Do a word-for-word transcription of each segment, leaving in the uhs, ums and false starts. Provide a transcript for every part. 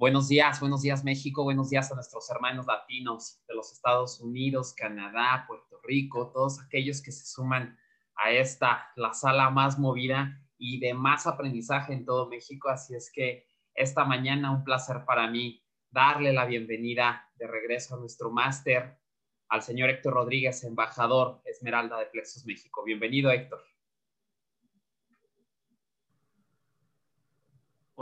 Buenos días, buenos días México, buenos días a nuestros hermanos latinos de los Estados Unidos, Canadá, Puerto Rico, todos aquellos que se suman a esta, la sala más movida y de más aprendizaje en todo México. Así es que esta mañana un placer para mí darle la bienvenida de regreso a nuestro máster, al señor Héctor Rodríguez, embajador Esmeralda de Plexus México. Bienvenido, Héctor.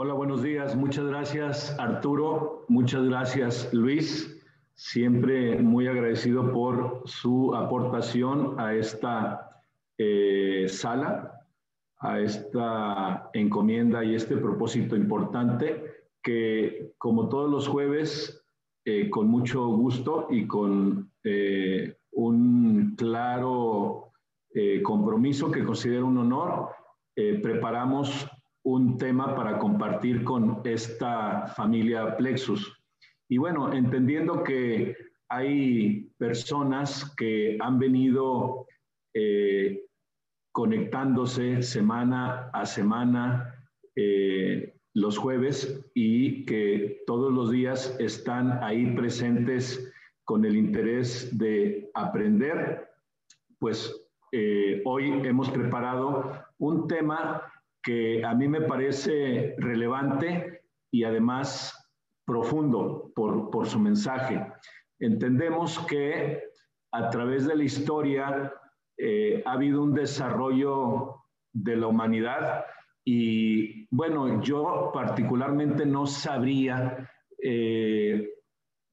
Hola, buenos días. Muchas gracias, Arturo. Muchas gracias, Luis. Siempre muy agradecido por su aportación a esta eh, sala, a esta encomienda y este propósito importante que, como todos los jueves, eh, con mucho gusto y con eh, un claro eh, compromiso que considero un honor, eh, preparamos un tema para compartir con esta familia Plexus. Y bueno, entendiendo que hay personas que han venido eh, conectándose semana a semana eh, los jueves y que todos los días están ahí presentes con el interés de aprender, pues eh, hoy hemos preparado un tema que a mí me parece relevante y además profundo por, por su mensaje. Entendemos que a través de la historia eh, ha habido un desarrollo de la humanidad y, bueno, yo particularmente no sabría, eh,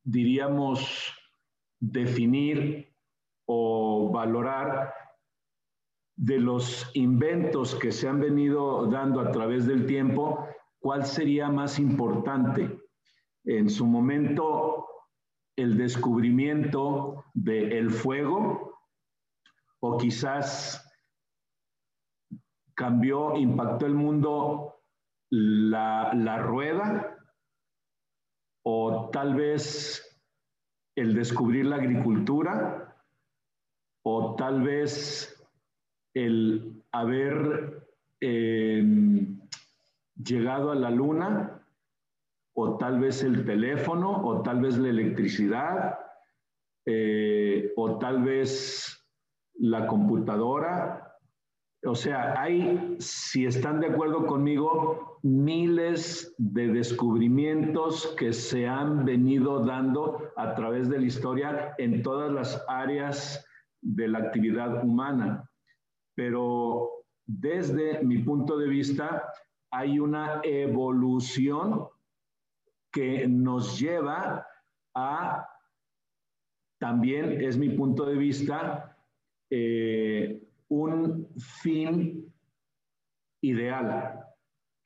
diríamos, definir o valorar de los inventos que se han venido dando a través del tiempo, ¿cuál sería más importante? En su momento, el descubrimiento del fuego, o quizás cambió, impactó el mundo la, la rueda, o tal vez el descubrir la agricultura, o tal vez el haber eh, llegado a la luna, o tal vez el teléfono, o tal vez la electricidad, eh, o tal vez la computadora. O sea, hay, si están de acuerdo conmigo, miles de descubrimientos que se han venido dando a través de la historia en todas las áreas de la actividad humana. Pero desde mi punto de vista hay una evolución que nos lleva a, también es mi punto de vista, eh, un fin ideal,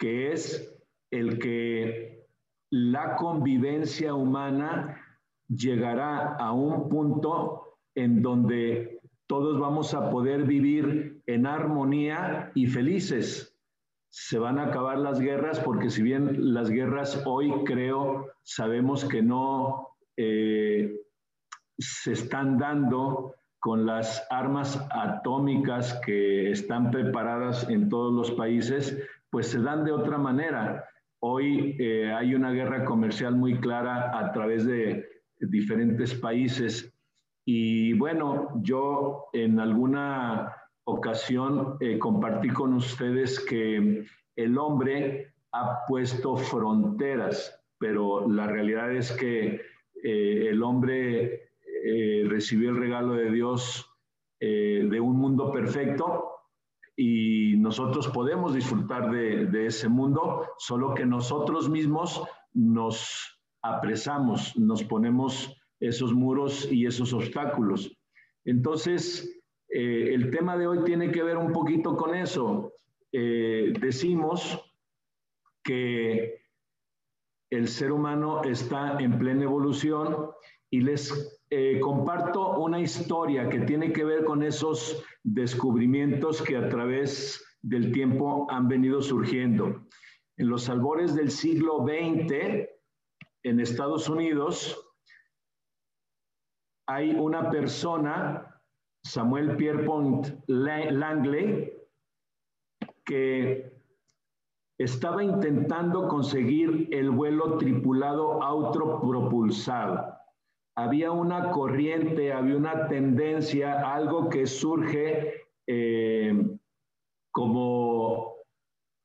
que es el que la convivencia humana llegará a un punto en donde todos vamos a poder vivir en armonía y felices. Se van a acabar las guerras, porque si bien las guerras hoy, creo, sabemos que no eh, se están dando con las armas atómicas que están preparadas en todos los países, pues se dan de otra manera. Hoy eh, hay una guerra comercial muy clara a través de diferentes países. Y bueno, yo en alguna ocasión eh, compartí con ustedes que el hombre ha puesto fronteras, pero la realidad es que eh, el hombre eh, recibió el regalo de Dios eh, de un mundo perfecto y nosotros podemos disfrutar de, de ese mundo, solo que nosotros mismos nos apresamos, nos ponemos esos muros y esos obstáculos. Entonces, eh, el tema de hoy tiene que ver un poquito con eso. Eh, decimos que el ser humano está en plena evolución y les eh, comparto una historia que tiene que ver con esos descubrimientos que a través del tiempo han venido surgiendo. En los albores del siglo veinte, en Estados Unidos, hay una persona, Samuel Pierpont Langley, que Estaba intentando conseguir el vuelo tripulado autopropulsado. Había una corriente, había una tendencia, algo que surge eh, como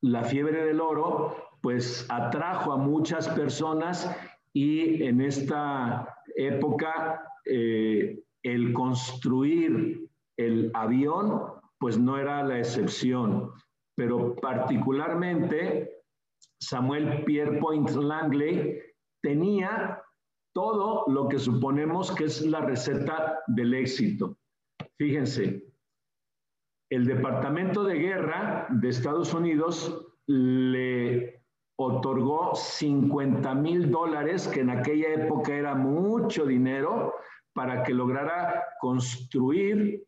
la fiebre del oro, pues atrajo a muchas personas y en esta época eh, el construir el avión pues no era la excepción. Pero particularmente Samuel Pierpont Langley tenía todo lo que suponemos que es la receta del éxito. Fíjense, el Departamento de Guerra de Estados Unidos le otorgó cincuenta mil dólares, que en aquella época era mucho dinero, para que lograra construir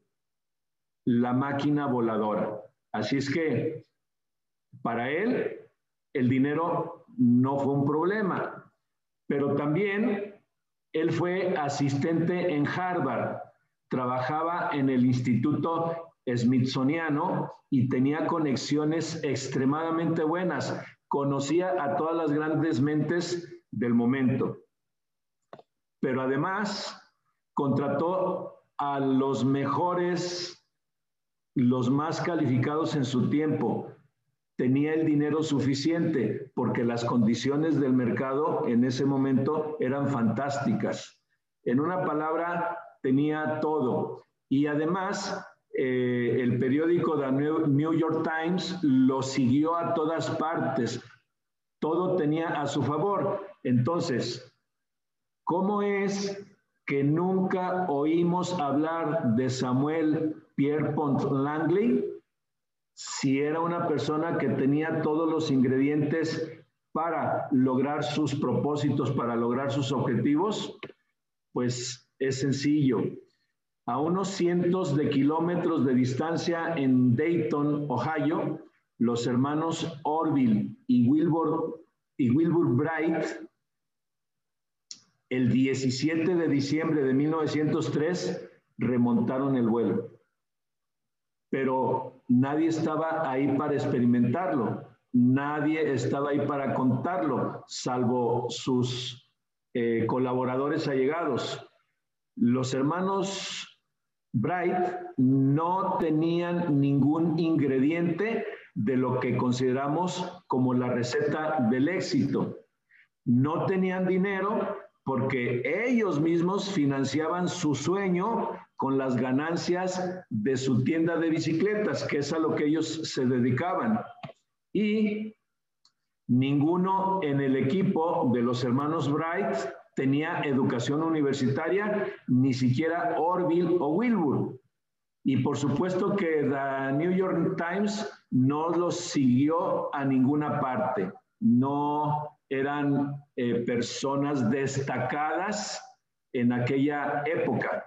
la máquina voladora. Así es que para él el dinero no fue un problema, pero también él fue asistente en Harvard, trabajaba en el Instituto Smithsoniano y tenía conexiones extremadamente buenas, conocía a todas las grandes mentes del momento. Pero además contrató a los mejores, los más calificados en su tiempo. Tenía el dinero suficiente porque las condiciones del mercado en ese momento eran fantásticas. En una palabra, tenía todo. Y además, eh, el periódico The New York Times lo siguió a todas partes. Todo tenía a su favor. Entonces, ¿cómo es que nunca oímos hablar de Samuel Pierpont Langley, si era una persona que tenía todos los ingredientes para lograr sus propósitos, para lograr sus objetivos? Pues es sencillo. A unos cientos de kilómetros de distancia en Dayton, Ohio, los hermanos Orville y Wilbur, y Wilbur Wright, el diecisiete de diciembre de mil novecientos tres, remontaron el vuelo. Pero nadie estaba ahí para experimentarlo, nadie estaba ahí para contarlo, salvo sus eh, colaboradores allegados. Los hermanos Bright no tenían ningún ingrediente de lo que consideramos como la receta del éxito. No tenían dinero porque ellos mismos financiaban su sueño con las ganancias de su tienda de bicicletas, que es a lo que ellos se dedicaban. Y ninguno en el equipo de los hermanos Wright tenía educación universitaria, ni siquiera Orville o Wilbur. Y por supuesto que The New York Times no los siguió a ninguna parte. No eran eh, personas destacadas en aquella época.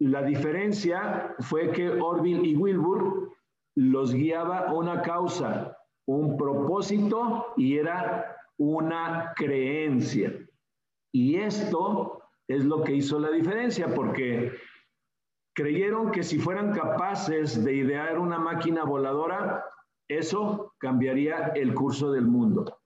La diferencia fue que Orville y Wilbur los guiaba una causa, un propósito y era una creencia. Y esto es lo que hizo la diferencia, porque creyeron que si fueran capaces de idear una máquina voladora, eso cambiaría el curso del mundo.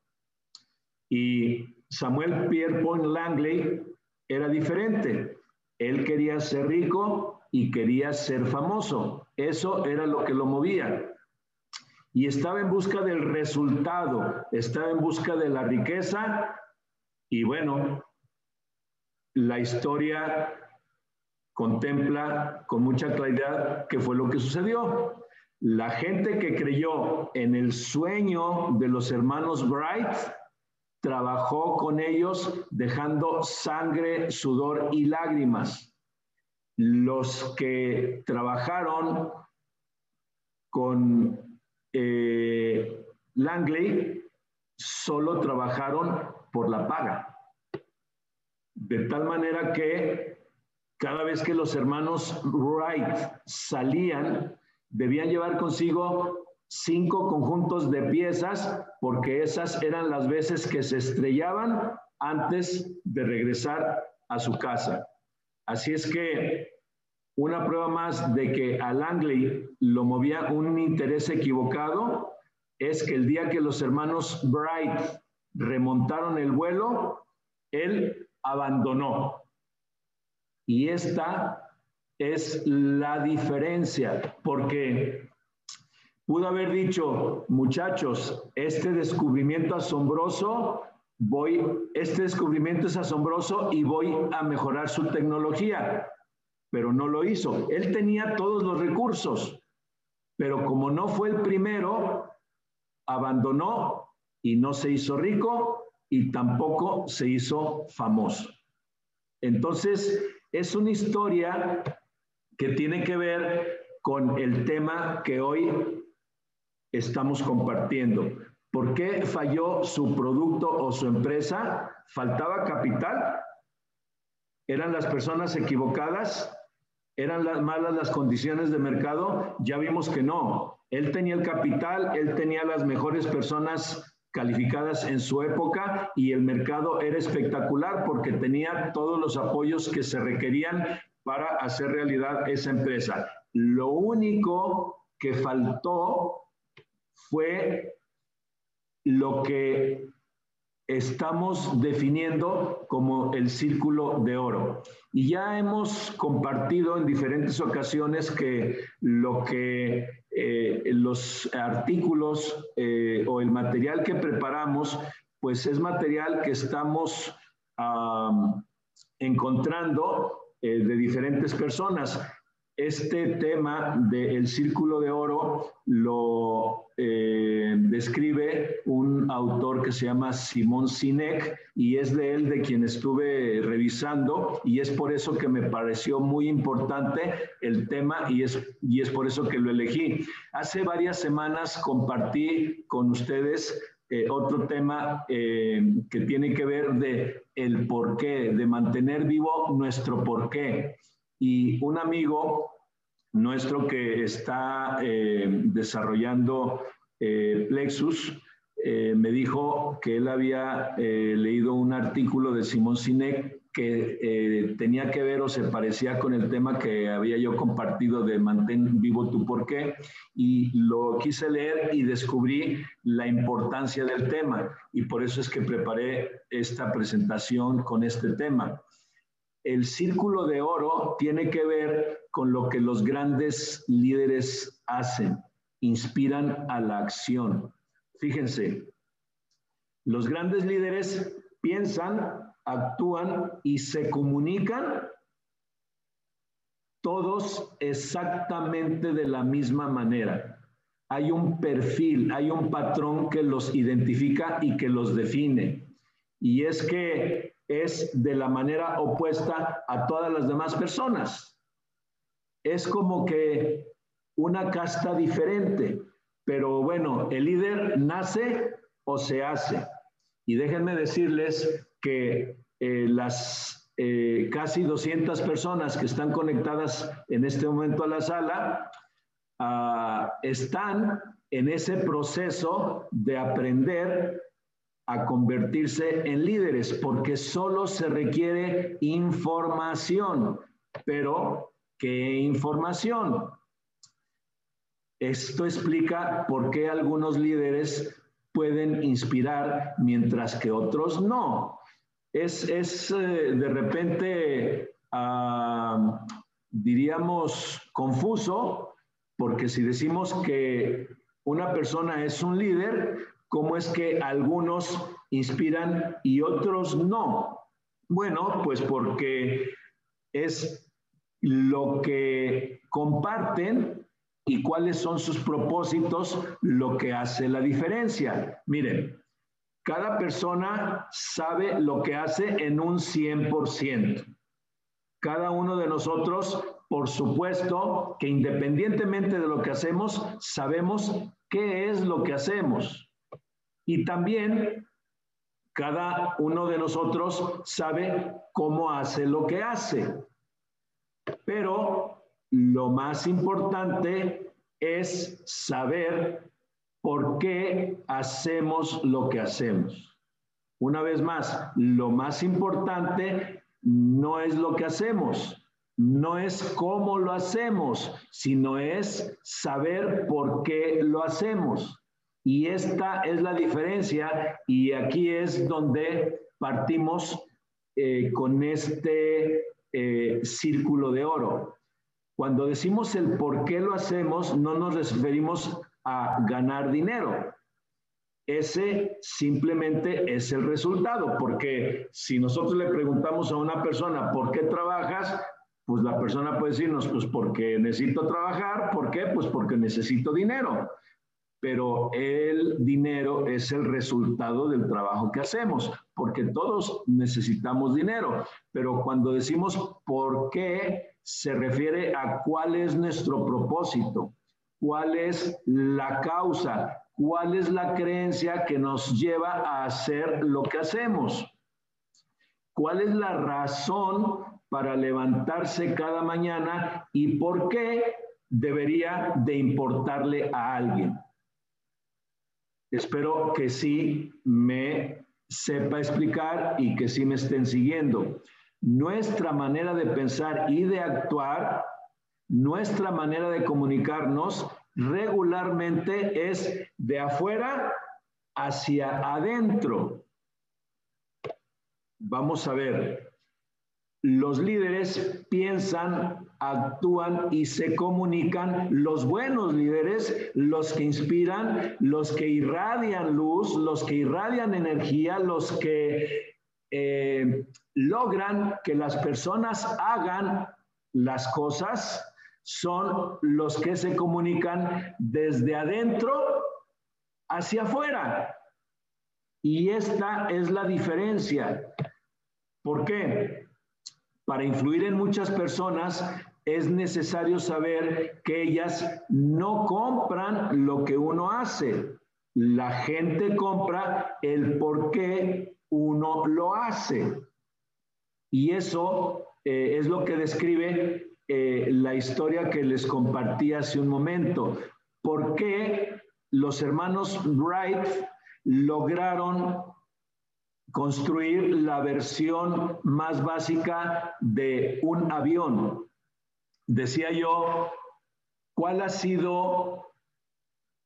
Y Samuel Pierpont Langley era diferente. Él quería ser rico y quería ser famoso. Eso era lo que lo movía. Y estaba en busca del resultado, estaba en busca de la riqueza. Y bueno, la historia contempla con mucha claridad qué fue lo que sucedió. La gente que creyó en el sueño de los hermanos Wright trabajó con ellos dejando sangre, sudor y lágrimas. Los que trabajaron con eh, Langley solo trabajaron por la paga. De tal manera que cada vez que los hermanos Wright salían, debían llevar consigo cinco conjuntos de piezas, porque esas eran las veces que se estrellaban antes de regresar a su casa. Así es que una prueba más de que a Langley lo movía un interés equivocado es que el día que los hermanos Wright remontaron el vuelo, él abandonó. Y esta es la diferencia, porque pudo haber dicho, muchachos, este descubrimiento asombroso, voy, este descubrimiento es asombroso y voy a mejorar su tecnología, pero no lo hizo. Él tenía todos los recursos, pero como no fue el primero, abandonó y no se hizo rico y tampoco se hizo famoso. Entonces, es una historia que tiene que ver con el tema que hoy estamos compartiendo. ¿Por qué falló su producto o su empresa? ¿Faltaba capital? ¿Eran las personas equivocadas? ¿Eran las malas las condiciones de mercado? Ya vimos que no. Él tenía el capital, él tenía las mejores personas calificadas en su época y el mercado era espectacular porque tenía todos los apoyos que se requerían para hacer realidad esa empresa. Lo único que faltó fue lo que estamos definiendo como el círculo de oro. Y ya hemos compartido en diferentes ocasiones que lo que eh, los artículos eh, o el material que preparamos, pues es material que estamos um, encontrando eh, de diferentes personas. Este tema del círculo de oro lo eh, describe un autor que se llama Simon Sinek y es de él de quien estuve revisando y es por eso que me pareció muy importante el tema y es, y es por eso que lo elegí. Hace varias semanas compartí con ustedes eh, otro tema eh, que tiene que ver de el porqué, de mantener vivo nuestro porqué. Y un amigo nuestro que está eh, desarrollando eh, Plexus eh, me dijo que él había eh, leído un artículo de Simon Sinek que eh, tenía que ver o se parecía con el tema que había yo compartido de mantén vivo tu porqué y lo quise leer y descubrí la importancia del tema y por eso es que preparé esta presentación con este tema. El círculo de oro tiene que ver con lo que los grandes líderes hacen, inspiran a la acción. Fíjense, los grandes líderes piensan, actúan y se comunican todos exactamente de la misma manera. Hay un perfil, hay un patrón que los identifica y que los define. Y es que es de la manera opuesta a todas las demás personas. Es como que una casta diferente, pero bueno, el líder nace o se hace. Y déjenme decirles que eh, las eh, casi doscientas personas que están conectadas en este momento a la sala uh, están en ese proceso de aprender a convertirse en líderes, porque solo se requiere información. Pero, ¿qué información? Esto explica por qué algunos líderes pueden inspirar mientras que otros no. Es, es eh, de repente, ah, diríamos, confuso, porque si decimos que una persona es un líder, ¿cómo es que algunos inspiran y otros no? Bueno, pues porque es lo que comparten y cuáles son sus propósitos lo que hace la diferencia. Miren, cada persona sabe lo que hace en un cien por ciento. Cada uno de nosotros, por supuesto, que independientemente de lo que hacemos, sabemos qué es lo que hacemos. Y también cada uno de nosotros sabe cómo hace lo que hace. Pero lo más importante es saber por qué hacemos lo que hacemos. Una vez más, lo más importante no es lo que hacemos, no es cómo lo hacemos, sino es saber por qué lo hacemos. Y esta es la diferencia, y aquí es donde partimos eh, con este eh, círculo de oro. Cuando decimos el por qué lo hacemos, no nos referimos a ganar dinero. Ese simplemente es el resultado, porque si nosotros le preguntamos a una persona ¿por qué trabajas?, pues la persona puede decirnos, pues porque necesito trabajar. ¿Por qué? Pues porque necesito dinero. Pero el dinero es el resultado del trabajo que hacemos, porque todos necesitamos dinero. Pero cuando decimos por qué, se refiere a cuál es nuestro propósito, cuál es la causa, cuál es la creencia que nos lleva a hacer lo que hacemos, cuál es la razón para levantarse cada mañana y por qué debería de importarle a alguien. Espero que sí me sepa explicar y que sí me estén siguiendo. Nuestra manera de pensar y de actuar, nuestra manera de comunicarnos regularmente es de afuera hacia adentro. Vamos a ver. Los líderes piensan, actúan y se comunican. Los buenos líderes, los que inspiran, los que irradian luz, los que irradian energía, los que eh, logran que las personas hagan las cosas, son los que se comunican desde adentro hacia afuera. Y esta es la diferencia. ¿Por qué? Para influir en muchas personas es necesario saber que ellas no compran lo que uno hace. La gente compra el por qué uno lo hace. Y eso eh, es lo que describe Eh, la historia que les compartí hace un momento. ¿Por qué los hermanos Wright lograron construir la versión más básica de un avión? Decía yo, ¿cuál ha sido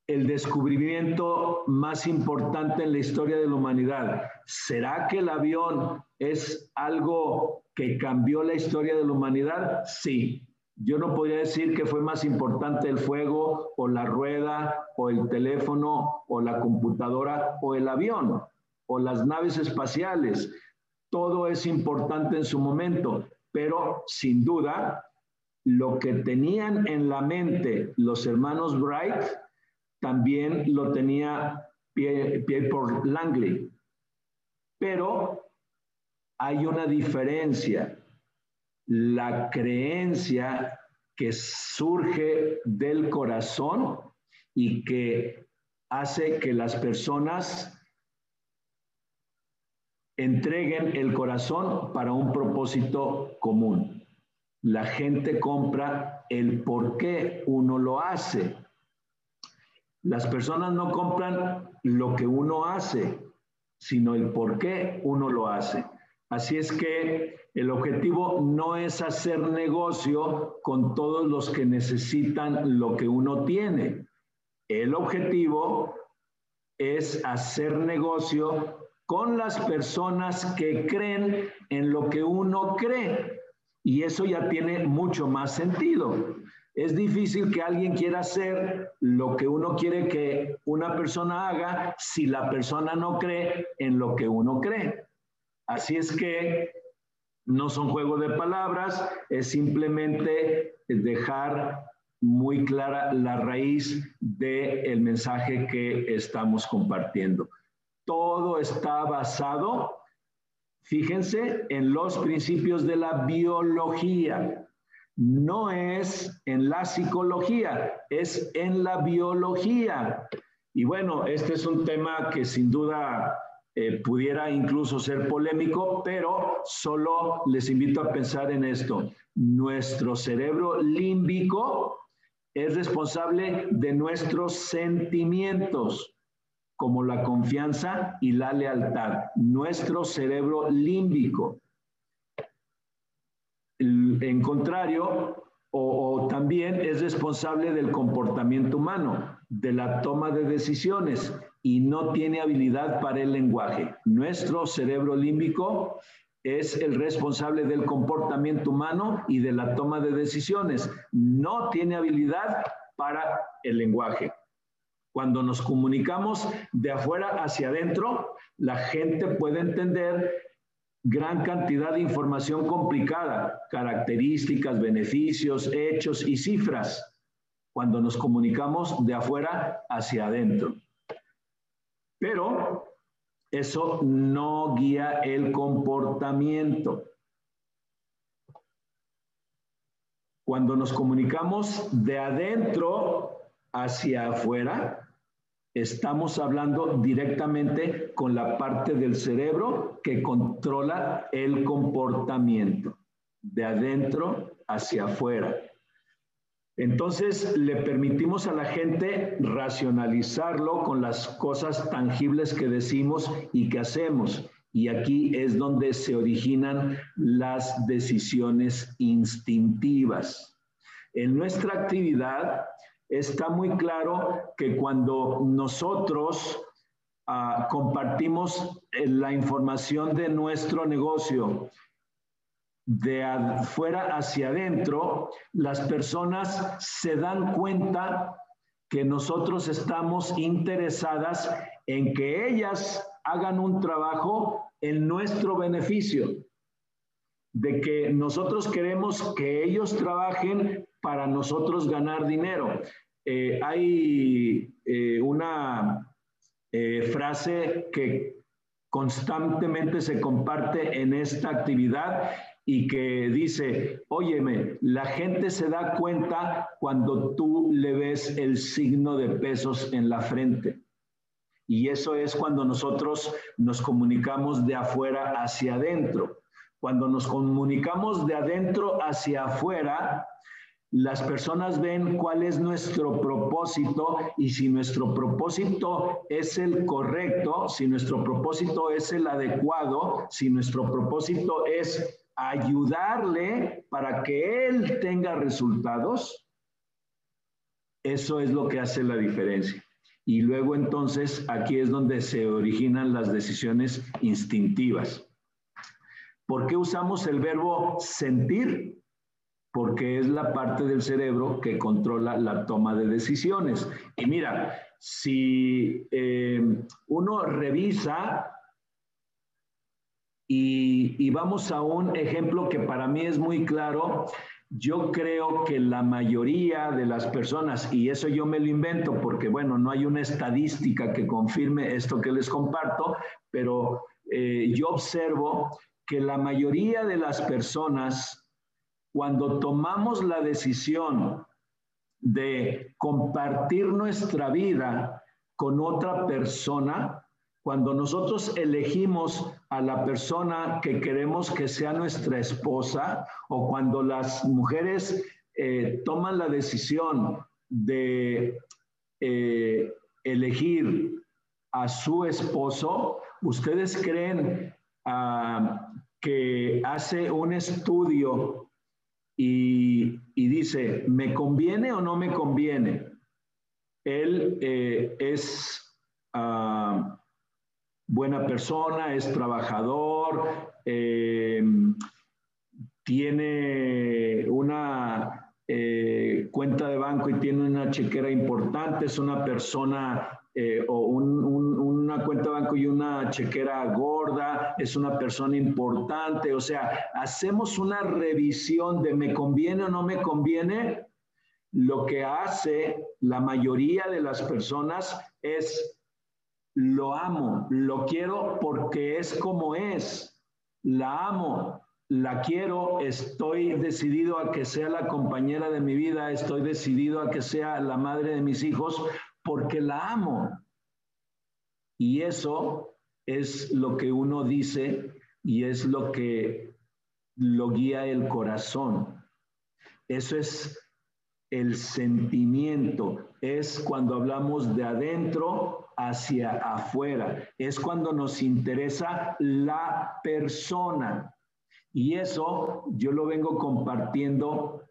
el descubrimiento más importante en la historia de la humanidad? ¿Será que el avión es algo que cambió la historia de la humanidad? Sí. Yo no podría decir que fue más importante el fuego, o la rueda, o el teléfono, o la computadora, o el avión, o las naves espaciales. Todo es importante en su momento, pero sin duda, lo que tenían en la mente los hermanos Wright, también lo tenía Pierpont Langley. Pero hay una diferencia. La creencia que surge del corazón y que hace que las personas entreguen el corazón para un propósito común. La gente compra el por qué uno lo hace. Las personas no compran lo que uno hace, sino el por qué uno lo hace. Así es que el objetivo no es hacer negocio con todos los que necesitan lo que uno tiene. El objetivo es hacer negocio con las personas que creen en lo que uno cree. Y eso ya tiene mucho más sentido. Es difícil que alguien quiera hacer lo que uno quiere que una persona haga si la persona no cree en lo que uno cree. Así es que no son juegos de palabras, es simplemente dejar muy clara la raíz del mensaje que estamos compartiendo. Todo está basado, fíjense, en los principios de la biología. No es en la psicología, es en la biología. Y bueno, este es un tema que sin duda Eh, pudiera incluso ser polémico, pero solo les invito a pensar en esto. Nuestro cerebro límbico es responsable de nuestros sentimientos, como la confianza y la lealtad. Nuestro cerebro límbico. En contrario, o, o también es responsable del comportamiento humano. de la toma de decisiones y no tiene habilidad para el lenguaje. Nuestro cerebro límbico es el responsable del comportamiento humano y de la toma de decisiones. No tiene habilidad para el lenguaje. Cuando nos comunicamos de afuera hacia adentro, la gente puede entender gran cantidad de información complicada, características, beneficios, hechos y cifras. Cuando nos comunicamos de afuera hacia adentro. Pero eso no guía el comportamiento. Cuando nos comunicamos de adentro hacia afuera, estamos hablando directamente con la parte del cerebro que controla el comportamiento. De adentro hacia afuera. Entonces, le permitimos a la gente racionalizarlo con las cosas tangibles que decimos y que hacemos. Y aquí es donde se originan las decisiones instintivas. En nuestra actividad está muy claro que cuando nosotros ah, compartimos la información de nuestro negocio, de afuera hacia adentro, las personas se dan cuenta que nosotros estamos interesadas en que ellas hagan un trabajo en nuestro beneficio, de que nosotros queremos que ellos trabajen para nosotros ganar dinero. Eh, hay eh, una eh, frase que constantemente se comparte en esta actividad y que dice, óyeme, la gente se da cuenta cuando tú le ves el signo de pesos en la frente. Y eso es cuando nosotros nos comunicamos de afuera hacia adentro. Cuando nos comunicamos de adentro hacia afuera, las personas ven cuál es nuestro propósito y si nuestro propósito es el correcto, si nuestro propósito es el adecuado, si nuestro propósito es ayudarle para que él tenga resultados, eso es lo que hace la diferencia. Y luego entonces aquí es donde se originan las decisiones instintivas. ¿Por qué usamos el verbo sentir? Porque es la parte del cerebro que controla la toma de decisiones. Y mira, si eh, uno revisa Y, y vamos a un ejemplo que para mí es muy claro. Yo creo que la mayoría de las personas, y eso yo me lo invento porque, bueno, no hay una estadística que confirme esto que les comparto, pero eh, yo observo que la mayoría de las personas, cuando tomamos la decisión de compartir nuestra vida con otra persona, cuando nosotros elegimos a la persona que queremos que sea nuestra esposa, o cuando las mujeres eh, toman la decisión de eh, elegir a su esposo, ¿ustedes creen ah, que hace un estudio y, y dice, ¿me conviene o no me conviene? Él eh, es... Ah, buena persona, es trabajador, eh, tiene una eh, cuenta de banco y tiene una chequera importante, es una persona, eh, o un, un, una cuenta de banco y una chequera gorda, es una persona importante. O sea, hacemos una revisión de me conviene o no me conviene. Lo que hace la mayoría de las personas es lo amo, lo quiero porque es como es. La amo, la quiero, estoy decidido a que sea la compañera de mi vida, estoy decidido a que sea la madre de mis hijos porque la amo. Y eso es lo que uno dice y es lo que lo guía el corazón. Eso es el sentimiento, es cuando hablamos de adentro hacia afuera, es cuando nos interesa la persona. Y eso yo lo vengo compartiendo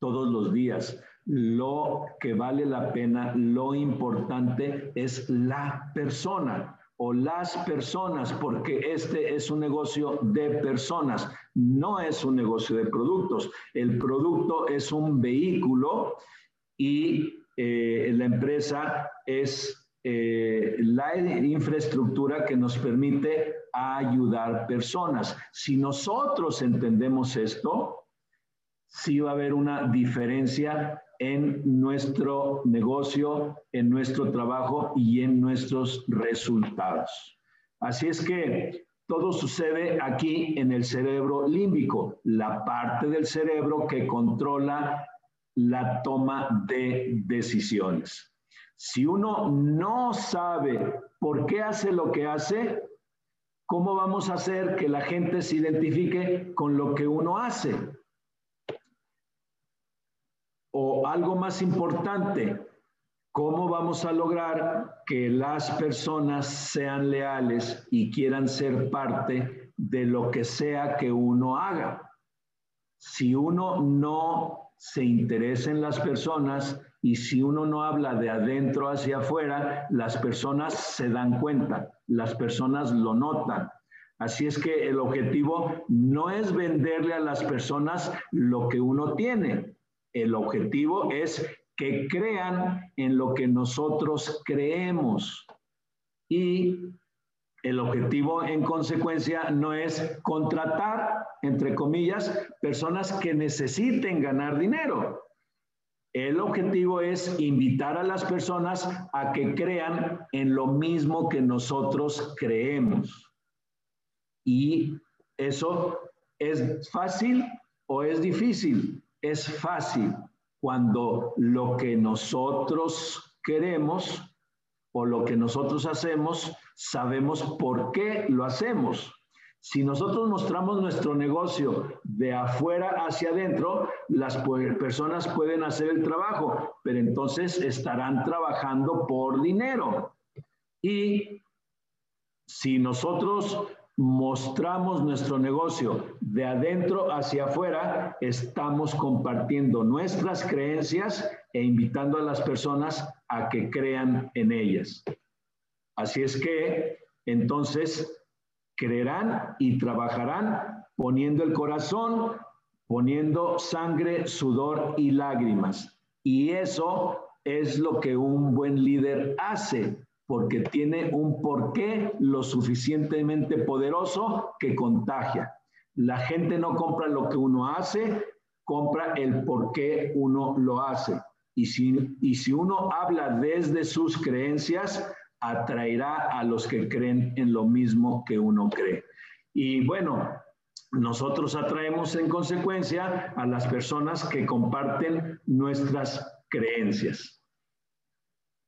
todos los días. Lo que vale la pena, lo importante es la persona o las personas, porque este es un negocio de personas, no es un negocio de productos. El producto es un vehículo y eh, la empresa es eh, la infraestructura que nos permite ayudar personas. Si nosotros entendemos esto, sí va a haber una diferencia en nuestro negocio, en nuestro trabajo y en nuestros resultados. Así es que todo sucede aquí en el cerebro límbico, la parte del cerebro que controla la toma de decisiones. Si uno no sabe por qué hace lo que hace, ¿cómo vamos a hacer que la gente se identifique con lo que uno hace? O algo más importante, ¿cómo vamos a lograr que las personas sean leales y quieran ser parte de lo que sea que uno haga? Si uno no se interesa en las personas y si uno no habla de adentro hacia afuera, las personas se dan cuenta, las personas lo notan. Así es que el objetivo no es venderle a las personas lo que uno tiene. El objetivo es que crean en lo que nosotros creemos y el objetivo en consecuencia no es contratar, entre comillas, personas que necesiten ganar dinero. El objetivo es invitar a las personas a que crean en lo mismo que nosotros creemos. ¿Y eso es fácil o es difícil? Es fácil cuando lo que nosotros queremos o lo que nosotros hacemos, sabemos por qué lo hacemos. Si nosotros mostramos nuestro negocio de afuera hacia adentro, las personas pueden hacer el trabajo, pero entonces estarán trabajando por dinero. Y si nosotros mostramos nuestro negocio de adentro hacia afuera, estamos compartiendo nuestras creencias e invitando a las personas a que crean en ellas. Así es que, entonces, creerán y trabajarán poniendo el corazón, poniendo sangre, sudor y lágrimas. Y eso es lo que un buen líder hace, porque tiene un porqué lo suficientemente poderoso que contagia. La gente no compra lo que uno hace, compra el porqué uno lo hace. Y si, y si uno habla desde sus creencias, atraerá a los que creen en lo mismo que uno cree. Y bueno, nosotros atraemos en consecuencia a las personas que comparten nuestras creencias.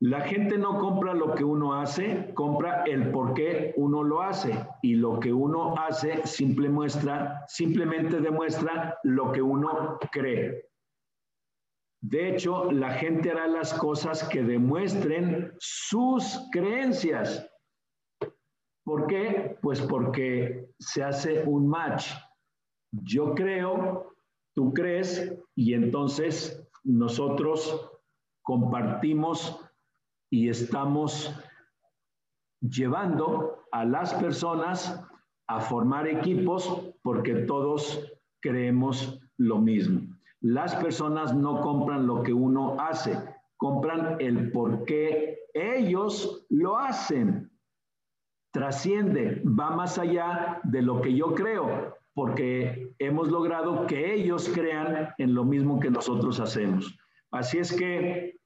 La gente no compra lo que uno hace, compra el por qué uno lo hace. Y lo que uno hace simple muestra, simplemente demuestra lo que uno cree. De hecho, la gente hará las cosas que demuestren sus creencias. ¿Por qué? Pues porque se hace un match. Yo creo, tú crees, y entonces nosotros compartimos y estamos llevando a las personas a formar equipos porque todos creemos lo mismo. Las personas no compran lo que uno hace, compran el por qué ellos lo hacen. Trasciende, va más allá de lo que yo creo, porque hemos logrado que ellos crean en lo mismo que nosotros hacemos. Así es que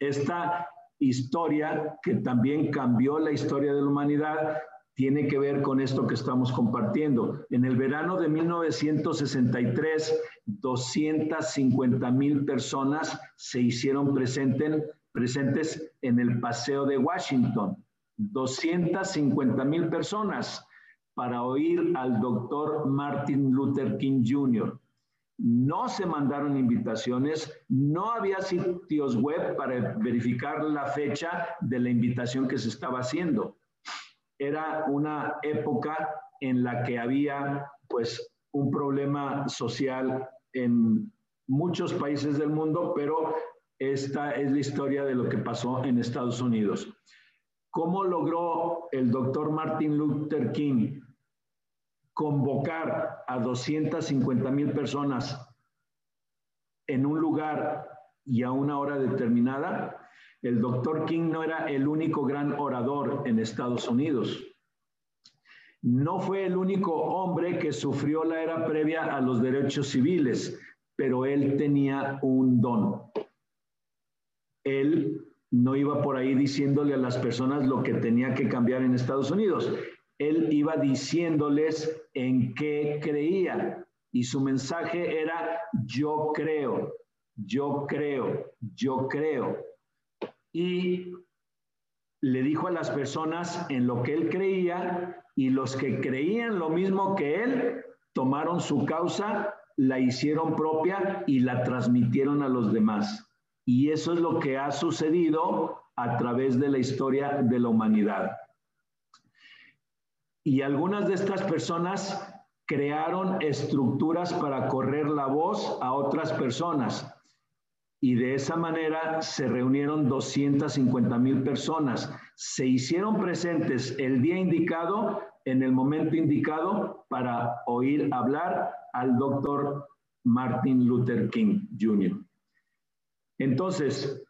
esta historia que también cambió la historia de la humanidad tiene que ver con esto que estamos compartiendo. En el verano de mil novecientos sesenta y tres, doscientas cincuenta mil personas se hicieron presenten, presentes en el Paseo de Washington. doscientas cincuenta mil personas para oír al doctor Martin Luther King junior No se mandaron invitaciones, no había sitios web para verificar la fecha de la invitación que se estaba haciendo. Era una época en la que había, pues, un problema social en muchos países del mundo, pero Esta es la historia de lo que pasó en Estados Unidos. ¿Cómo logró el doctor Martin Luther King convocar a doscientas cincuenta mil personas en un lugar y a una hora determinada? El doctor King no era el único gran orador en Estados Unidos. No fue el único hombre que sufrió la era previa a los derechos civiles, pero él tenía un don. Él no iba por ahí diciéndole a las personas lo que tenía que cambiar en Estados Unidos. Él iba diciéndoles en qué creía. Y su mensaje era: yo creo, yo creo, yo creo. Y le dijo a las personas en lo que él creía, y los que creían lo mismo que él tomaron su causa, la hicieron propia y la transmitieron a los demás. Y eso es lo que ha sucedido a través de la historia de la humanidad. Y algunas de estas personas crearon estructuras para correr la voz a otras personas. Y de esa manera se reunieron doscientas cincuenta mil personas. Se hicieron presentes el día indicado, en el momento indicado, para oír hablar al doctor Martin Luther King junior Entonces,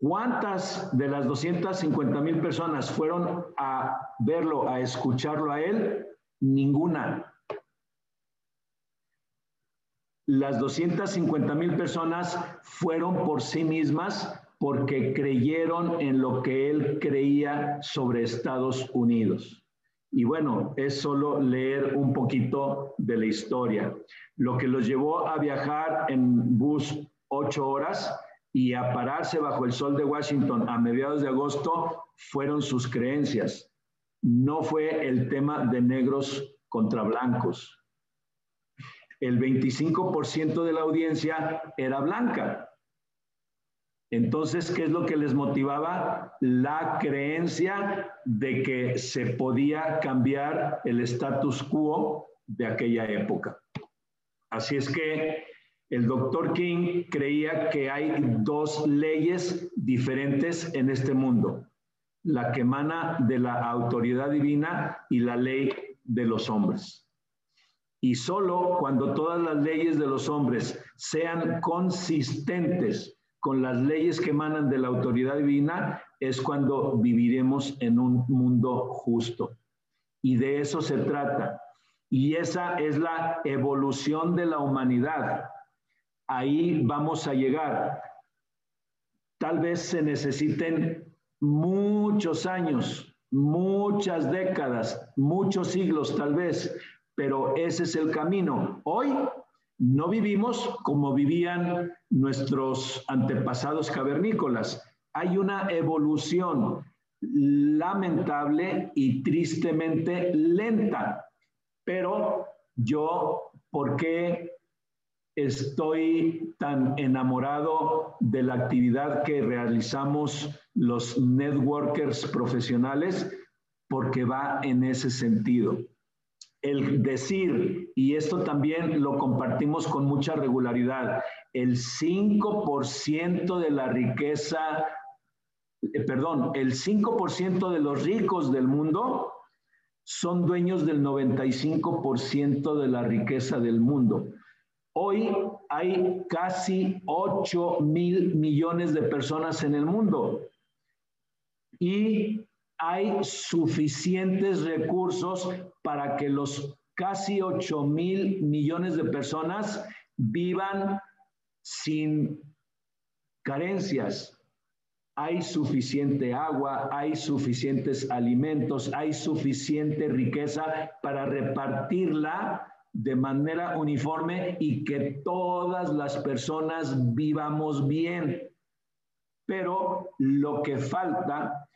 ¿cuántas de las doscientas cincuenta mil personas fueron a verlo, a escucharlo a él? Ninguna. Las doscientas cincuenta mil personas fueron por sí mismas porque creyeron en lo que él creía sobre Estados Unidos. Y bueno, es solo leer un poquito de la historia. Lo que los llevó a viajar en bus ocho horas y a pararse bajo el sol de Washington a mediados de agosto fueron sus creencias. No fue el tema de negros contra blancos. El veinticinco por ciento de la audiencia era blanca. Entonces, ¿qué es lo que les motivaba? La creencia de que se podía cambiar el status quo de aquella época. Así es que el doctor King creía que hay dos leyes diferentes en este mundo: la que emana de la autoridad divina y la ley de los hombres. Y solo cuando todas las leyes de los hombres sean consistentes con las leyes que emanan de la autoridad divina, es cuando viviremos en un mundo justo. Y de eso se trata. Y esa es la evolución de la humanidad. Ahí vamos a llegar. Tal vez se necesiten muchos años, muchas décadas, muchos siglos tal vez, pero ese es el camino. Hoy no vivimos como vivían nuestros antepasados cavernícolas. Hay una evolución lamentable y tristemente lenta, pero yo, ¿por qué estoy tan enamorado de la actividad que realizamos los networkers profesionales? Porque va en ese sentido. El decir, y esto también lo compartimos con mucha regularidad, el cinco por ciento de la riqueza, perdón, el cinco por ciento de los ricos del mundo son dueños del noventa y cinco por ciento de la riqueza del mundo. Hoy hay casi ocho mil millones de personas en el mundo y hay suficientes recursos para que los casi ocho mil millones de personas vivan sin carencias. Hay suficiente agua, hay suficientes alimentos, hay suficiente riqueza para repartirla de manera uniforme y que todas las personas vivamos bien. Pero lo que falta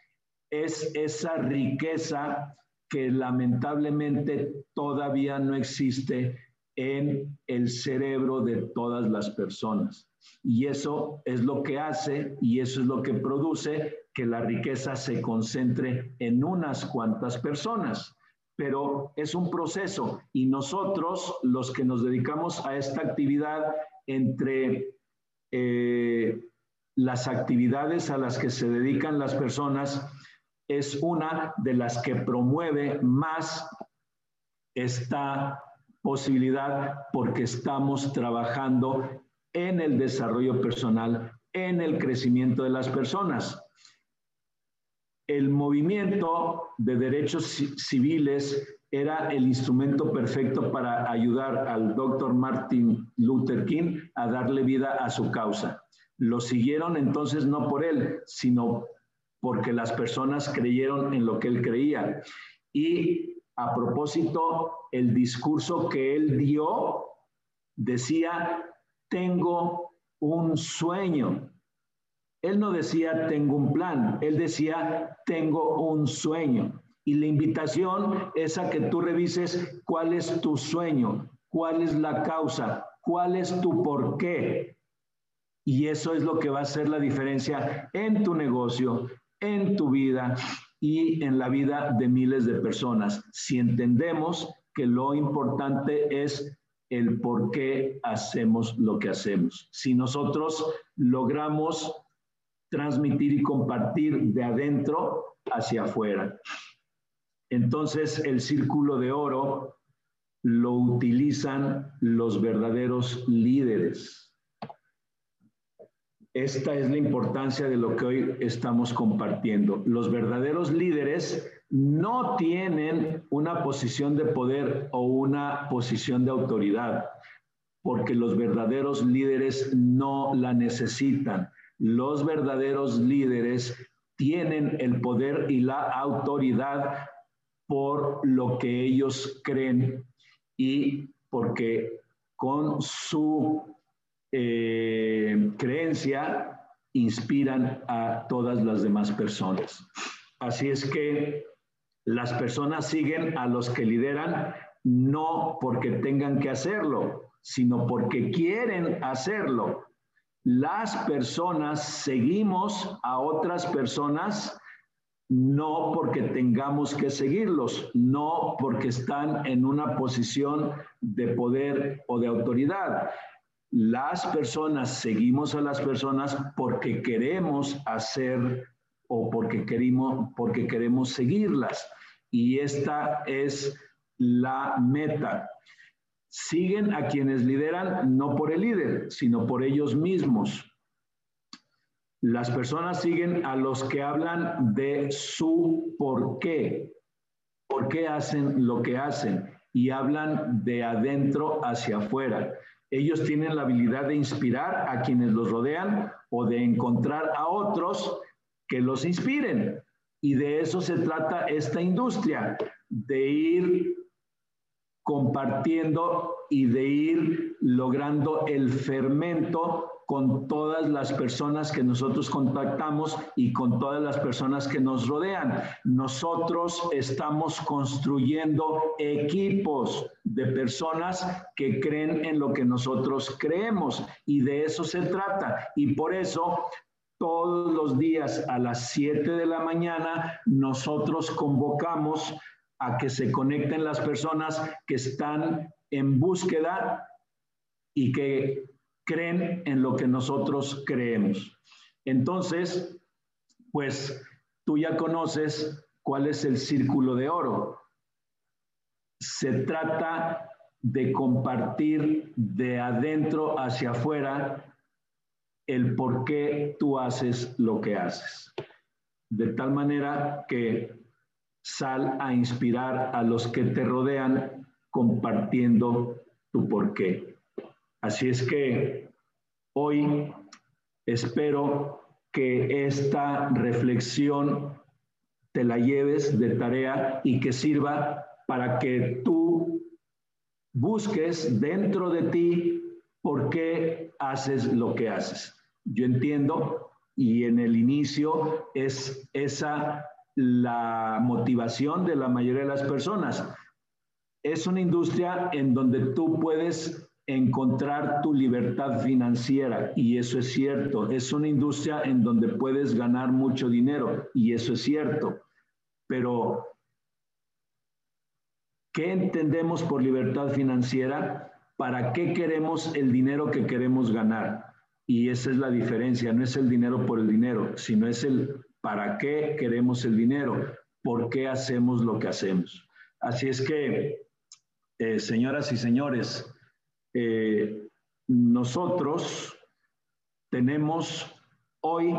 es esa riqueza que lamentablemente todavía no existe en el cerebro de todas las personas. Y eso es lo que hace y eso es lo que produce que la riqueza se concentre en unas cuantas personas. Pero es un proceso y nosotros, los que nos dedicamos a esta actividad entre eh, las actividades a las que se dedican las personas es una de las que promueve más esta posibilidad, porque estamos trabajando en el desarrollo personal, en el crecimiento de las personas. El movimiento de derechos civiles era el instrumento perfecto para ayudar al doctor Martin Luther King a darle vida a su causa. Lo siguieron entonces no por él, sino porque las personas creyeron en lo que él creía. Y a propósito, el discurso que él dio decía, tengo un sueño. Él no decía, tengo un plan. Él decía, tengo un sueño. Y la invitación es a que tú revises cuál es tu sueño, cuál es la causa, cuál es tu porqué. Y eso es lo que va a hacer la diferencia en tu negocio, en tu vida y en la vida de miles de personas. Si entendemos que lo importante es el por qué hacemos lo que hacemos. Si nosotros logramos transmitir y compartir de adentro hacia afuera. Entonces, el círculo de oro lo utilizan los verdaderos líderes. Esta es la importancia de lo que hoy estamos compartiendo. Los verdaderos líderes no tienen una posición de poder o una posición de autoridad, porque los verdaderos líderes no la necesitan. Los verdaderos líderes tienen el poder y la autoridad por lo que ellos creen y porque con su eh, creencia inspiran a todas las demás personas. Así es que las personas siguen a los que lideran no porque tengan que hacerlo, sino porque quieren hacerlo. Las personas seguimos a otras personas no porque tengamos que seguirlos, no porque están en una posición de poder o de autoridad. Las personas seguimos a las personas porque queremos hacer o porque queremos, porque queremos seguirlas. Y esta es la meta. Siguen a quienes lideran, no por el líder, sino por ellos mismos. Las personas siguen a los que hablan de su por qué, por qué hacen lo que hacen, y hablan de adentro hacia afuera. Ellos tienen la habilidad de inspirar a quienes los rodean o de encontrar a otros que los inspiren. Y de eso se trata esta industria, de ir compartiendo y de ir logrando el fermento con todas las personas que nosotros contactamos y con todas las personas que nos rodean. Nosotros estamos construyendo equipos de personas que creen en lo que nosotros creemos y de eso se trata. Y por eso, todos los días a las siete de la mañana, nosotros convocamos a que se conecten las personas que están en búsqueda y que creen en lo que nosotros creemos. Entonces, pues tú ya conoces cuál es el círculo de oro. Se trata de compartir de adentro hacia afuera el por qué tú haces lo que haces. De tal manera que sal a inspirar a los que te rodean compartiendo tu porqué. Así es que hoy espero que esta reflexión te la lleves de tarea y que sirva para que tú busques dentro de ti por qué haces lo que haces. Yo entiendo, y en el inicio es esa la motivación de la mayoría de las personas. Es una industria en donde tú puedes encontrar tu libertad financiera, y eso es cierto. Es una industria en donde puedes ganar mucho dinero, y eso es cierto. Pero, ¿qué entendemos por libertad financiera? ¿Para qué queremos el dinero que queremos ganar? Y esa es la diferencia, no es el dinero por el dinero, sino es el para qué queremos el dinero, por qué hacemos lo que hacemos. Así es que, eh, señoras y señores, eh, nosotros tenemos hoy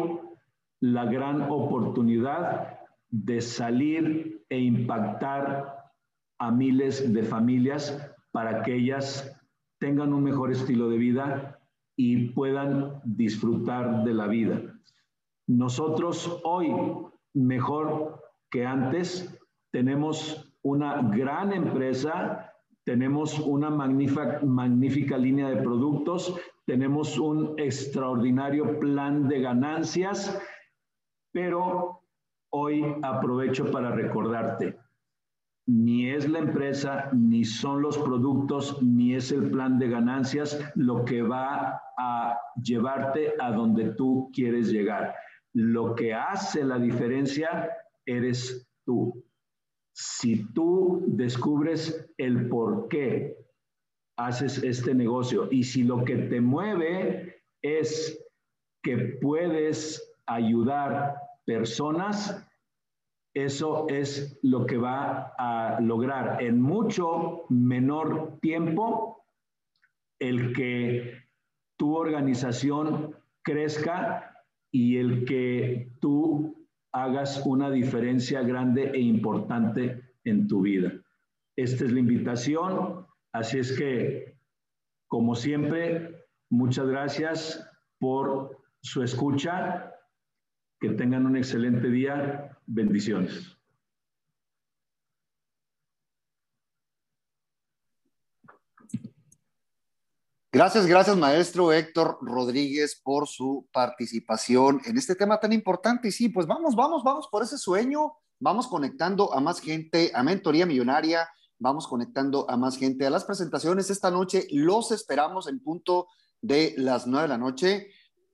la gran oportunidad de salir e impactar a miles de familias para que ellas tengan un mejor estilo de vida y puedan disfrutar de la vida. Nosotros hoy, mejor que antes, tenemos una gran empresa, tenemos una magnífica, magnífica línea de productos, tenemos un extraordinario plan de ganancias, pero hoy aprovecho para recordarte, ni es la empresa, ni son los productos, ni es el plan de ganancias lo que va a llevarte a donde tú quieres llegar. Lo que hace la diferencia eres tú. Si tú descubres el por qué haces este negocio y si lo que te mueve es que puedes ayudar personas, eso es lo que va a lograr en mucho menor tiempo el que tu organización crezca y el que tú hagas una diferencia grande e importante en tu vida. Esta es la invitación, así es que, como siempre, muchas gracias por su escucha, que tengan un excelente día. Bendiciones. Gracias, gracias, maestro Héctor Rodríguez, por su participación en este tema tan importante. Y sí, pues vamos, vamos, vamos por ese sueño. Vamos conectando a más gente, a Mentoría Millonaria. Vamos conectando a más gente a las presentaciones. Esta noche los esperamos en punto de las nueve de la noche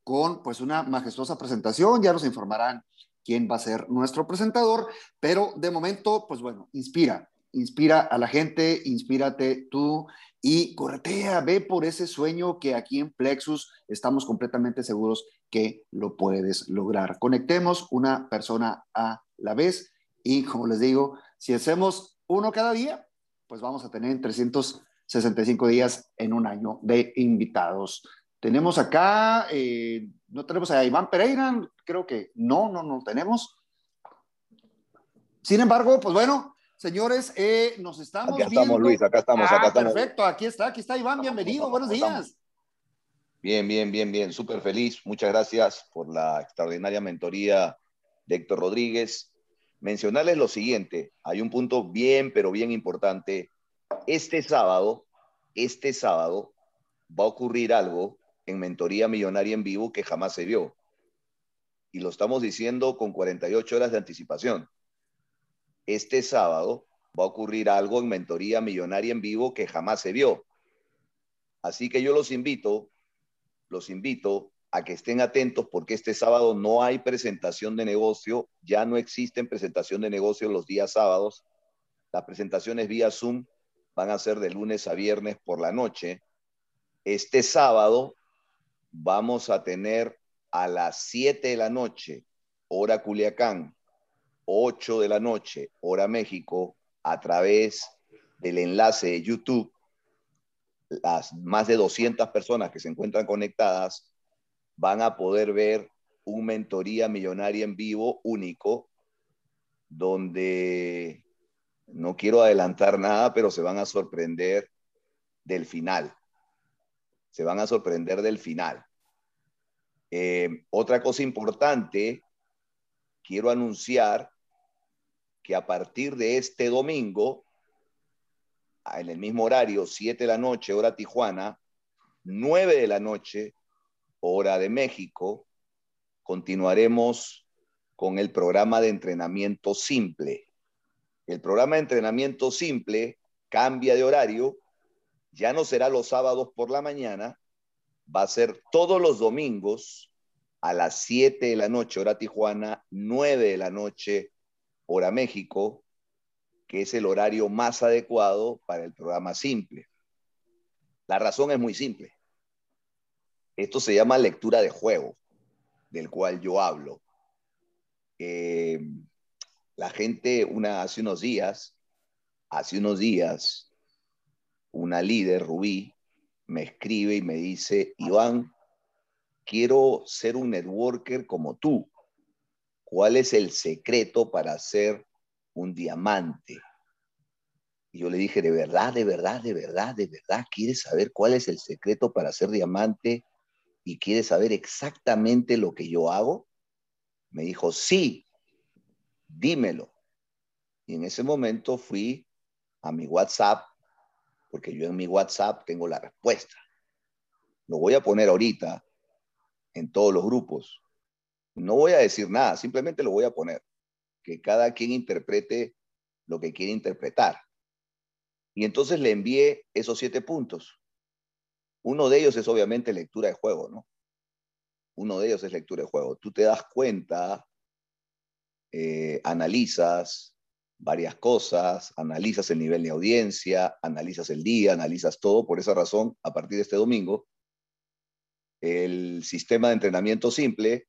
con pues una majestuosa presentación. Ya nos informarán quién va a ser nuestro presentador, pero de momento, pues bueno, inspira, inspira a la gente, inspírate tú y corretea, ve por ese sueño que aquí en Plexus estamos completamente seguros que lo puedes lograr. Conectemos una persona a la vez y, como les digo, si hacemos uno cada día, pues vamos a tener trescientos sesenta y cinco días en un año de invitados. Tenemos acá, eh, no tenemos a Iván Pereira, creo que no, no, no tenemos. Sin embargo, pues bueno, señores, eh, nos estamos viendo. Acá estamos, Luis, acá estamos, acá estamos. Perfecto, aquí está, aquí está Iván, bienvenido, buenos días. Bien, bien, bien, bien, súper feliz. Muchas gracias por la extraordinaria mentoría de Héctor Rodríguez. Mencionarles lo siguiente, hay un punto bien, pero bien importante. Este sábado, este sábado, va a ocurrir algo en Mentoría Millonaria en vivo que jamás se vio. Y lo estamos diciendo con cuarenta y ocho horas de anticipación. Este sábado va a ocurrir algo en Mentoría Millonaria en vivo que jamás se vio. Así que yo los invito, los invito a que estén atentos porque este sábado no hay presentación de negocio, ya no existen presentación de negocio los días sábados. Las presentaciones vía Zoom van a ser de lunes a viernes por la noche. Este sábado vamos a tener a las siete de la noche, hora Culiacán, ocho de la noche, hora México, a través del enlace de YouTube, las más de doscientas personas que se encuentran conectadas van a poder ver un Mentoría Millonaria en vivo único, donde no quiero adelantar nada, pero se van a sorprender del final. Se van a sorprender del final. Eh, otra cosa importante, quiero anunciar que a partir de este domingo, en el mismo horario, siete de la noche, hora Tijuana, nueve de la noche, hora de México, continuaremos con el programa de entrenamiento simple. El programa de entrenamiento simple cambia de horario. Ya no será los sábados por la mañana, va a ser todos los domingos a las siete de la noche, hora Tijuana, nueve de la noche, hora México, que es el horario más adecuado para el programa simple. La razón es muy simple. Esto se llama lectura de juego, del cual yo hablo. Eh, la gente, una, hace unos días, hace unos días, una líder, Rubí, me escribe y me dice, Iván, quiero ser un networker como tú. ¿Cuál es el secreto para ser un diamante? Y yo le dije, de verdad, de verdad, de verdad, de verdad, ¿quieres saber cuál es el secreto para ser diamante? ¿Y quieres saber exactamente lo que yo hago? Me dijo, sí, dímelo. Y en ese momento fui a mi WhatsApp, porque yo en mi WhatsApp tengo la respuesta. Lo voy a poner ahorita en todos los grupos. No voy a decir nada, simplemente lo voy a poner. Que cada quien interprete lo que quiere interpretar. Y entonces le envié esos siete puntos. Uno de ellos es obviamente lectura de juego, ¿no? Uno de ellos es lectura de juego. Tú te das cuenta, eh, analizas varias cosas, analizas el nivel de audiencia, analizas el día, analizas todo. Por esa razón, a partir de este domingo, el sistema de entrenamiento simple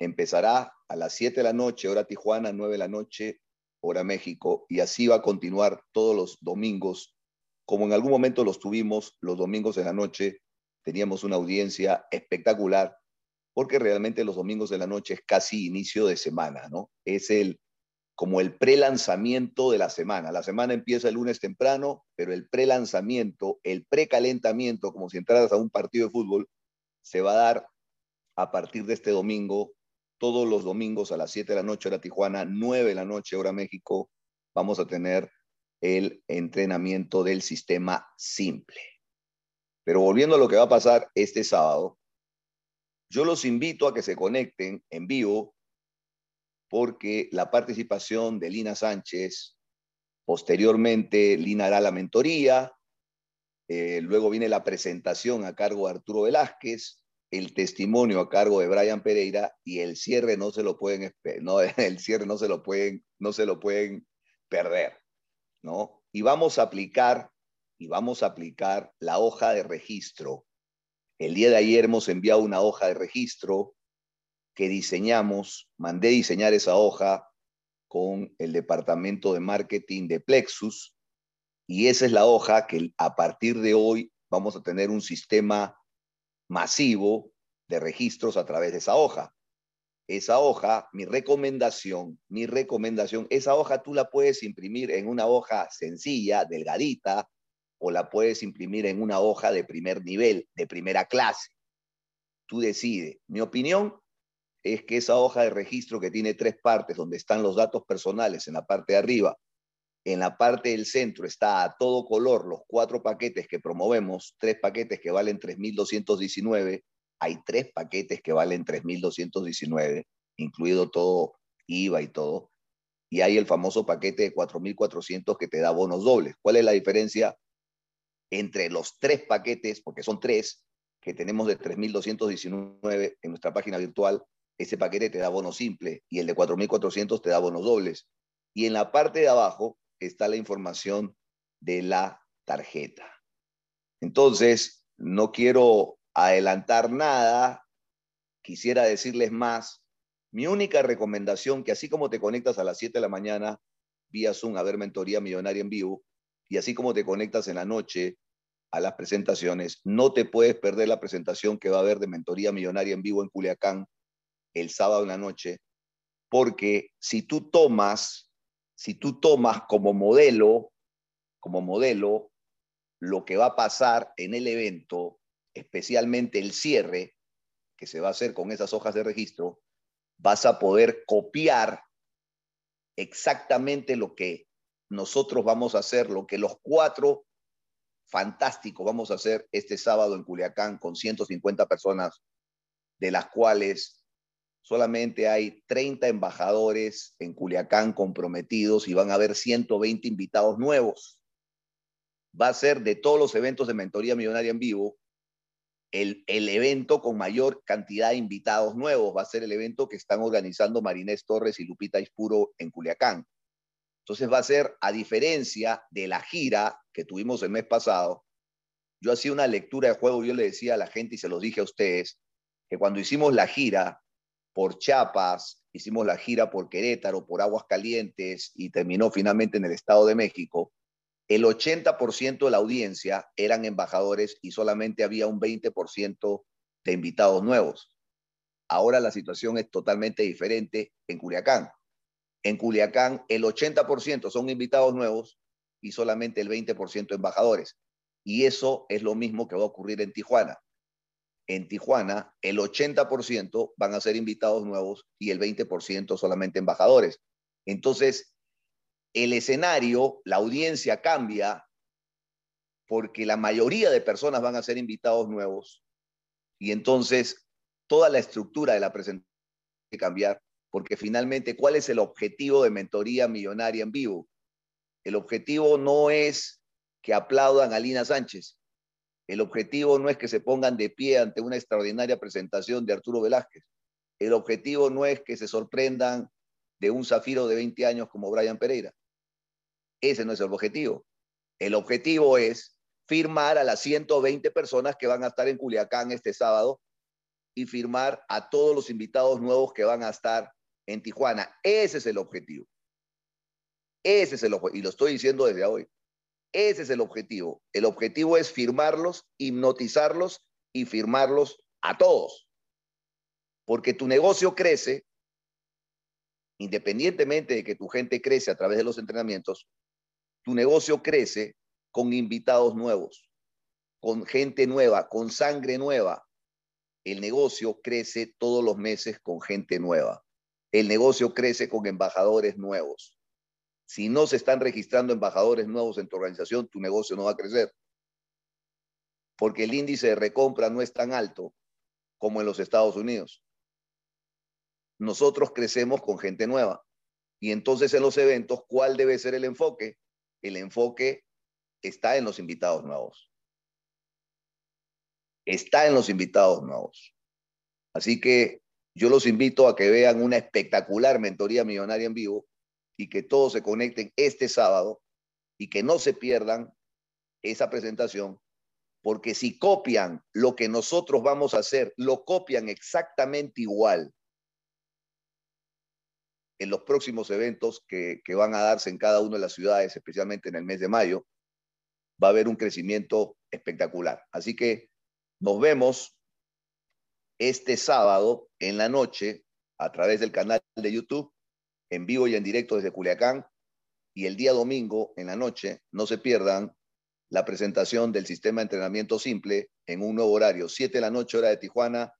empezará a las siete de la noche, hora Tijuana, nueve de la noche, hora México, y así va a continuar todos los domingos. Como en algún momento los tuvimos los domingos en la noche, teníamos una audiencia espectacular, porque realmente los domingos de la noche es casi inicio de semana, ¿no? Es el, como el pre-lanzamiento de la semana. La semana empieza el lunes temprano, pero el pre-lanzamiento, el pre-calentamiento, como si entraras a un partido de fútbol, se va a dar a partir de este domingo, todos los domingos a las siete de la noche, hora Tijuana, nueve de la noche, hora México, vamos a tener el entrenamiento del sistema simple. Pero volviendo a lo que va a pasar este sábado, yo los invito a que se conecten en vivo porque la participación de Lina Sánchez, posteriormente Lina hará la mentoría, eh, luego viene la presentación a cargo de Arturo Velázquez, el testimonio a cargo de Bryan Pereira y el cierre no se lo pueden, no, el cierre no se lo pueden, no se lo pueden perder, ¿no? Y vamos a aplicar, y vamos a aplicar la hoja de registro. El día de ayer hemos enviado una hoja de registro que diseñamos, mandé diseñar esa hoja con el departamento de marketing de Plexus y esa es la hoja que a partir de hoy vamos a tener un sistema masivo de registros a través de esa hoja. Esa hoja, mi recomendación, mi recomendación, esa hoja tú la puedes imprimir en una hoja sencilla, delgadita, o la puedes imprimir en una hoja de primer nivel, de primera clase. Tú decides. Mi opinión es que esa hoja de registro que tiene tres partes, donde están los datos personales en la parte de arriba, en la parte del centro está a todo color los cuatro paquetes que promovemos, tres paquetes que valen tres mil doscientos diecinueve, hay tres paquetes que valen tres mil doscientos diecinueve, incluido todo I V A y todo, y hay el famoso paquete de cuatro mil cuatrocientos que te da bonos dobles. ¿Cuál es la diferencia entre los tres paquetes, porque son tres, que tenemos de tres mil doscientos diecinueve en nuestra página virtual? Ese paquete te da bono simple y el de cuatro mil cuatrocientos te da bonos dobles. Y en la parte de abajo está la información de la tarjeta. Entonces, no quiero adelantar nada, quisiera decirles más. Mi única recomendación, que así como te conectas a las siete de la mañana vía Zoom a ver Mentoría Millonaria en vivo, y así como te conectas en la noche a las presentaciones, no te puedes perder la presentación que va a haber de Mentoría Millonaria en vivo en Culiacán el sábado en la noche, porque si tú tomas Si tú tomas como modelo, como modelo, lo que va a pasar en el evento, especialmente el cierre, que se va a hacer con esas hojas de registro, vas a poder copiar exactamente lo que nosotros vamos a hacer, lo que los cuatro fantásticos vamos a hacer este sábado en Culiacán con ciento cincuenta personas, de las cuales solamente hay treinta embajadores en Culiacán comprometidos y van a haber ciento veinte invitados nuevos. Va a ser de todos los eventos de Mentoría Millonaria en Vivo, el, el evento con mayor cantidad de invitados nuevos. Va a ser el evento que están organizando Marinés Torres y Lupita Izpuro en Culiacán. Entonces va a ser, a diferencia de la gira que tuvimos el mes pasado, Yo hacía una lectura de juego, yo le decía a la gente, y se los dije a ustedes, que cuando hicimos la gira por Chiapas, hicimos la gira por Querétaro, por Aguascalientes, y terminó finalmente en el Estado de México, el ochenta por ciento de la audiencia eran embajadores y solamente había un veinte por ciento de invitados nuevos. Ahora la situación es totalmente diferente en Culiacán. En Culiacán el ochenta por ciento son invitados nuevos y solamente el veinte por ciento embajadores. Y eso es lo mismo que va a ocurrir en Tijuana. En Tijuana el ochenta por ciento van a ser invitados nuevos y el veinte por ciento solamente embajadores. Entonces, el escenario, la audiencia cambia porque la mayoría de personas van a ser invitados nuevos y entonces toda la estructura de la presentación tiene que cambiar porque finalmente, ¿cuál es el objetivo de Mentoría Millonaria en Vivo? El objetivo no es que aplaudan a Lina Sánchez. El objetivo no es que se pongan de pie ante una extraordinaria presentación de Arturo Velázquez. El objetivo no es que se sorprendan de un zafiro de veinte años como Bryan Pereira. Ese no es el objetivo. El objetivo es firmar a las ciento veinte personas que van a estar en Culiacán este sábado y firmar a todos los invitados nuevos que van a estar en Tijuana. Ese es el objetivo. Ese es el objetivo. Y lo estoy diciendo desde hoy. Ese es el objetivo. El objetivo es firmarlos, hipnotizarlos y firmarlos a todos. Porque tu negocio crece, independientemente de que tu gente crece a través de los entrenamientos, tu negocio crece con invitados nuevos, con gente nueva, con sangre nueva. El negocio crece todos los meses con gente nueva. El negocio crece con embajadores nuevos. Si no se están registrando embajadores nuevos en tu organización, tu negocio no va a crecer. Porque el índice de recompra no es tan alto como en los Estados Unidos. Nosotros crecemos con gente nueva. Y entonces en los eventos, ¿cuál debe ser el enfoque? El enfoque está en los invitados nuevos. Está en los invitados nuevos. Así que yo los invito a que vean una espectacular Mentoría Millonaria en Vivo y que todos se conecten este sábado y que no se pierdan esa presentación, porque si copian lo que nosotros vamos a hacer, lo copian exactamente igual en los próximos eventos que, que van a darse en cada una de las ciudades, especialmente en el mes de mayo, va a haber un crecimiento espectacular. Así que nos vemos este sábado en la noche a través del canal de YouTube, en vivo y en directo desde Culiacán, y el día domingo en la noche no se pierdan la presentación del sistema de entrenamiento simple en un nuevo horario, siete de la noche hora de Tijuana,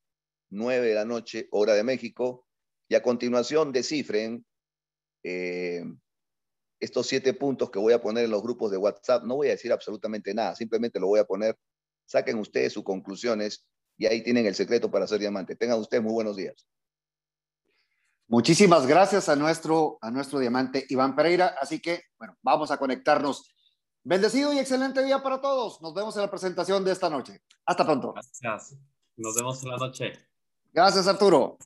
nueve de la noche hora de México. Y a continuación descifren eh, estos siete puntos que voy a poner en los grupos de WhatsApp. No voy a decir absolutamente nada, simplemente lo voy a poner. Saquen ustedes sus conclusiones y ahí tienen el secreto para ser diamante. Tengan ustedes muy buenos días. Muchísimas gracias a nuestro, a nuestro diamante Iván Pereira. Así que, bueno, vamos a conectarnos. Bendecido y excelente día para todos. Nos vemos en la presentación de esta noche. Hasta pronto. Gracias. Nos vemos en la noche. Gracias, Arturo.